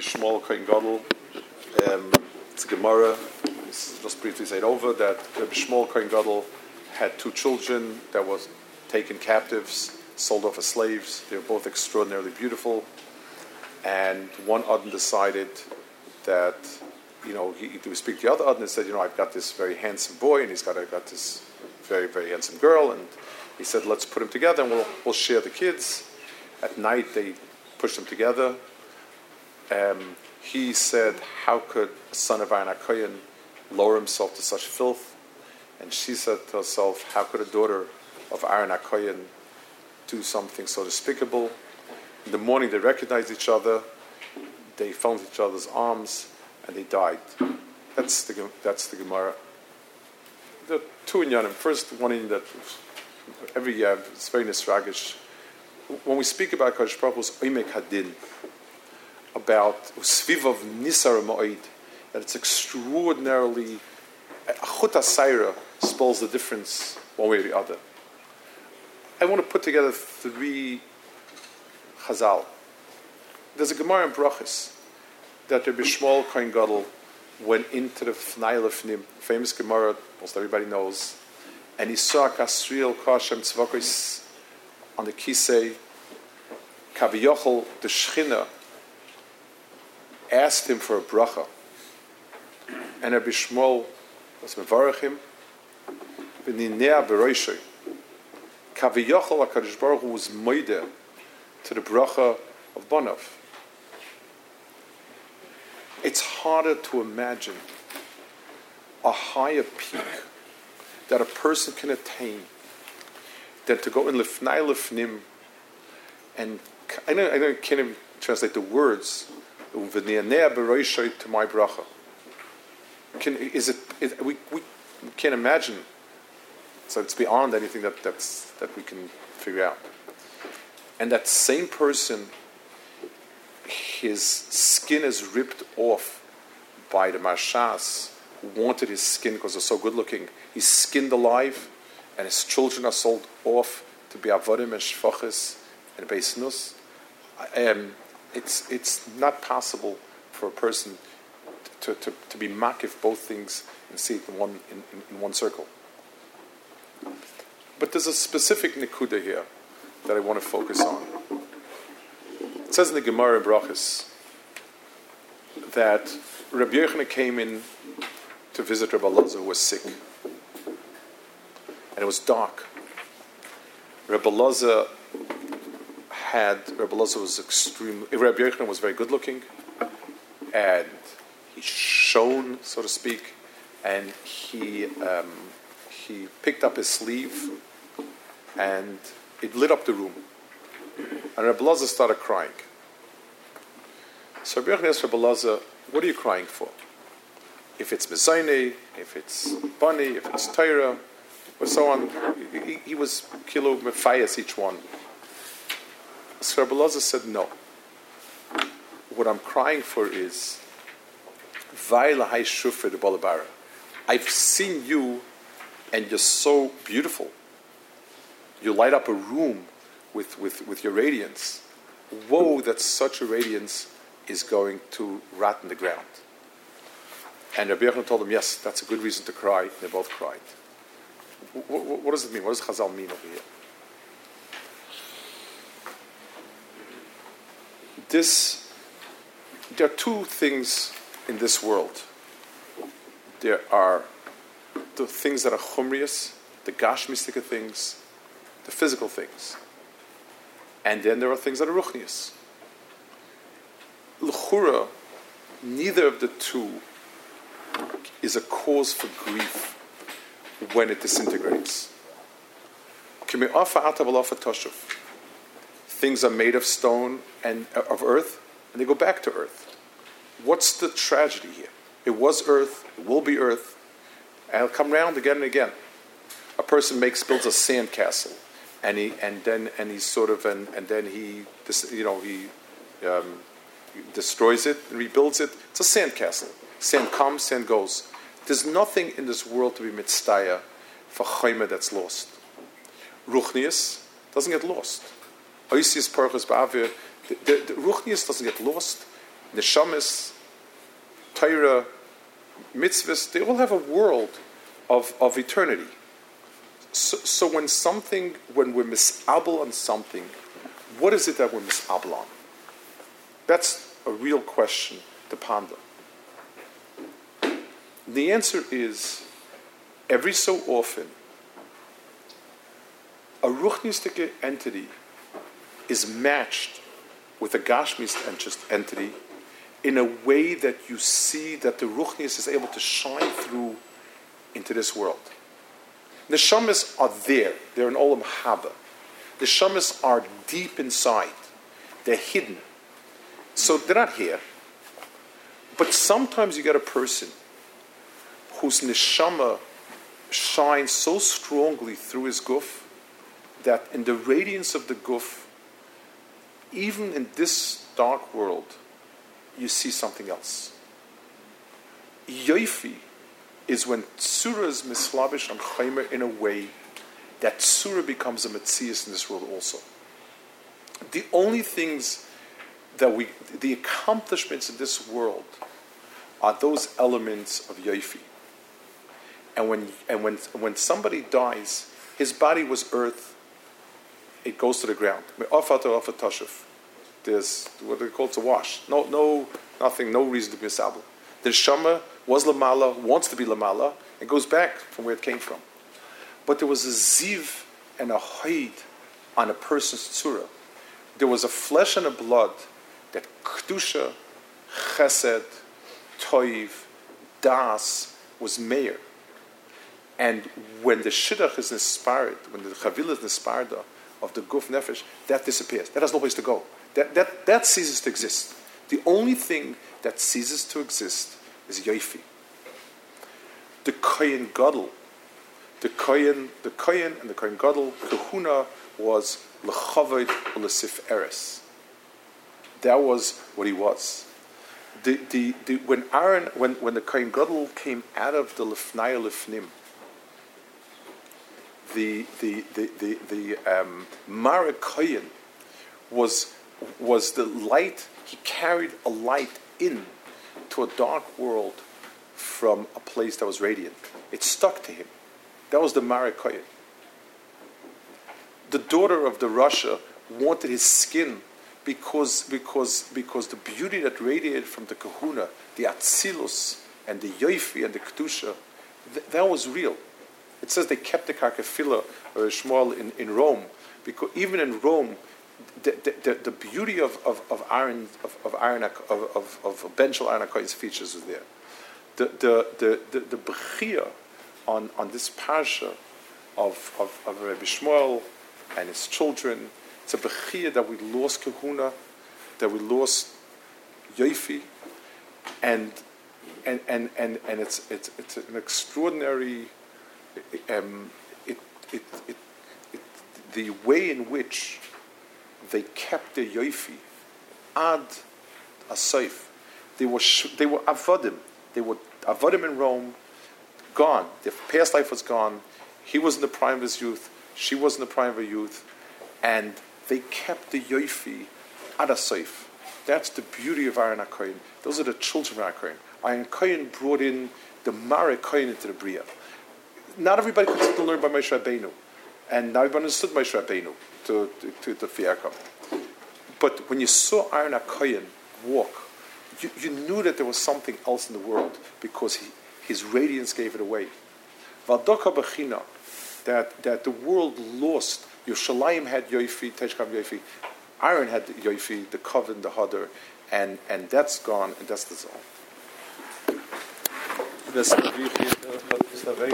Shmuel Karin Godel. It's a Gemara. Just briefly said over that Bishmol Kohen Gadol had two children that was taken captives, sold off as slaves. They were both extraordinarily beautiful, and one Adon decided that he would speak to the other Adon and said, I've got this very handsome boy and I've got this very very handsome girl, and he said, let's put them together and we'll share the kids. At night they pushed them together. He said, how could a son of Aharon HaKohen lower himself to such filth? And she said to herself, how could a daughter of Aharon HaKohen do something so despicable? In the morning they recognized each other, they found each other's arms, and they died. That's the Gemara. There are two inyanim. First one in that every year it's very nisragish. When we speak about Kadosh Baruch Hu's Oimek Hadin, about Sviv of Nisar Ma'id, that it's extraordinarily, Achut HaSaira spells the difference one way or the other. I want to put together three Chazal. There's a Gemara in Baraches that Rabbi Shmuel Karin Godel went into the famous Gemara, most everybody knows, and he saw Kasriel Karshem Tzvokos on the Kisei. Kaviyochel, the Shechina, asked him for a bracha. And Rabbi Shmuel was mevarich him. V'ninea v'roishoi. Kaviyochel HaKadosh Baruch Hu was moide to the bracha of Bonav. It's harder to imagine a higher peak that a person can attain than to go in lifnai lifnim, and I can't even translate the words v'ninea v'roishoi to my bracha. We can't imagine. So it's beyond anything that we can figure out. And that same person, his skin is ripped off by the Marshas, who wanted his skin because they're so good looking. He's skinned alive, and his children are sold off to be avadim and shvaches and beisnus. It's not possible for a person to be makif both things and see it in one circle. But there's a specific nikuda here that I want to focus on. It says in the Gemara in Brachos that Reb Yochanan came in to visit Rabbi Elazar, who was sick, and it was dark. Rabbi Yochanan was very good looking, and he shone, so to speak, and he picked up his sleeve, and it lit up the room. And Rabbi Elazar started crying. So Rabbi Yochanan asked Rabbi Elazar, "What are you crying for? If it's Mezainei, if it's Bani, if it's Torah, or so on." He was kilo mefayas each one. So Rabbi Elazar said, "No. What I'm crying for is." I've seen you, and you're so beautiful. You light up a room with your radiance. Woe that such a radiance is going to rot in the ground. And Rabbi Yochanan told him, yes, that's a good reason to cry. And they both cried. What does it mean? What does Chazal mean over here? There are two things in this world. There are the things that are chumrius, the gashmistika things, the physical things. And then there are things that are ruchnius. L'chura, neither of the two is a cause for grief when it disintegrates. Things are made of stone and of earth, and they go back to earth. What's the tragedy here? It was earth, it will be earth, and it'll come round again and again. A person builds a sand castle, and then he destroys it and rebuilds it. It's a sand castle. Sand comes, sand goes. There's nothing in this world to be mitztaya for chayma that's lost. Ruchnius doesn't get lost. Oisius parchus ba'avir. The ruchnius doesn't get lost. Neshamas, Torah, mitzvahs, they all have a world of eternity. So when we're misabel on something, what is it that we're misabel on? That's a real question to ponder. The answer is, every so often, a ruchnistic entity is matched with a gashmist entity in a way that you see that the ruchnis is able to shine through into this world. The neshamas are there. They're in Olam Haba. The neshamas are deep inside. They're hidden. So they're not here. But sometimes you get a person whose neshama shines so strongly through his guf that in the radiance of the guf, even in this dark world, you see something else. Yoifi is when tzura is mislavish on chaymer in a way that tzura becomes a metzias in this world also. The only things the accomplishments in this world are those elements of yoifi. And when somebody dies, his body was earth, it goes to the ground. There's what they call it's a wash. Nothing, no reason to be misabel. The neshama was lamala, wants to be lamala, and goes back from where it came from. But there was a ziv and a hide on a person's tzura. There was a flesh and a blood that kedusha, chesed, toiv, das was meir. And when the shidduch is inspired, when the chavila is inspired of the guf nefesh, that disappears. That has no place to go. That ceases to exist. The only thing that ceases to exist is yoifi. The Kohen Gadol, the Kohen and the Kohen Gadol, Kehuna was lechavod u'lesif eres. That was what he was. When the Kohen Gadol came out of the lefnai lefnim, the Marekoyin was the light. He carried a light in to a dark world from a place that was radiant. It stuck to him. That was the Marekoyin. The daughter of the Rasha wanted his skin because the beauty that radiated from the Kahuna, the Atzilus and the Yoifi and the Kedusha, that was real. It says they kept the Karkafila or Shmuel in Rome, because even in Rome, the beauty of Ben Shel Aharon HaKohen's features was there. The bechia on this parsha of Rabbi Shmuel and his children, it's a bechia that we lost Kahuna, that we lost Yoifi, and it's an extraordinary. The way in which they kept their yoifi ad asayf, they were avodim. They were avodim in Rome, gone. Their past life was gone. He was in the prime of his youth. She was in the prime of her youth, and they kept the yoifi ad asayf. That's the beauty of Aharon HaKohen. Those are the children of Aharon HaKohen. Aharon HaKohen brought in the Marekoyin into the Bria. Not everybody could sit and learn by Meshra Beinu, and not everybody understood Meshra Beinu to Fiakam. But when you saw Aharon HaKohen walk, you knew that there was something else in the world because his radiance gave it away. Valdoka Bechina, that the world lost. Yerushalayim had Yoifi, Teshkam Yoifi. Aharon had Yoifi, the Koven, the Hadar, and that's gone, and that's the Zon.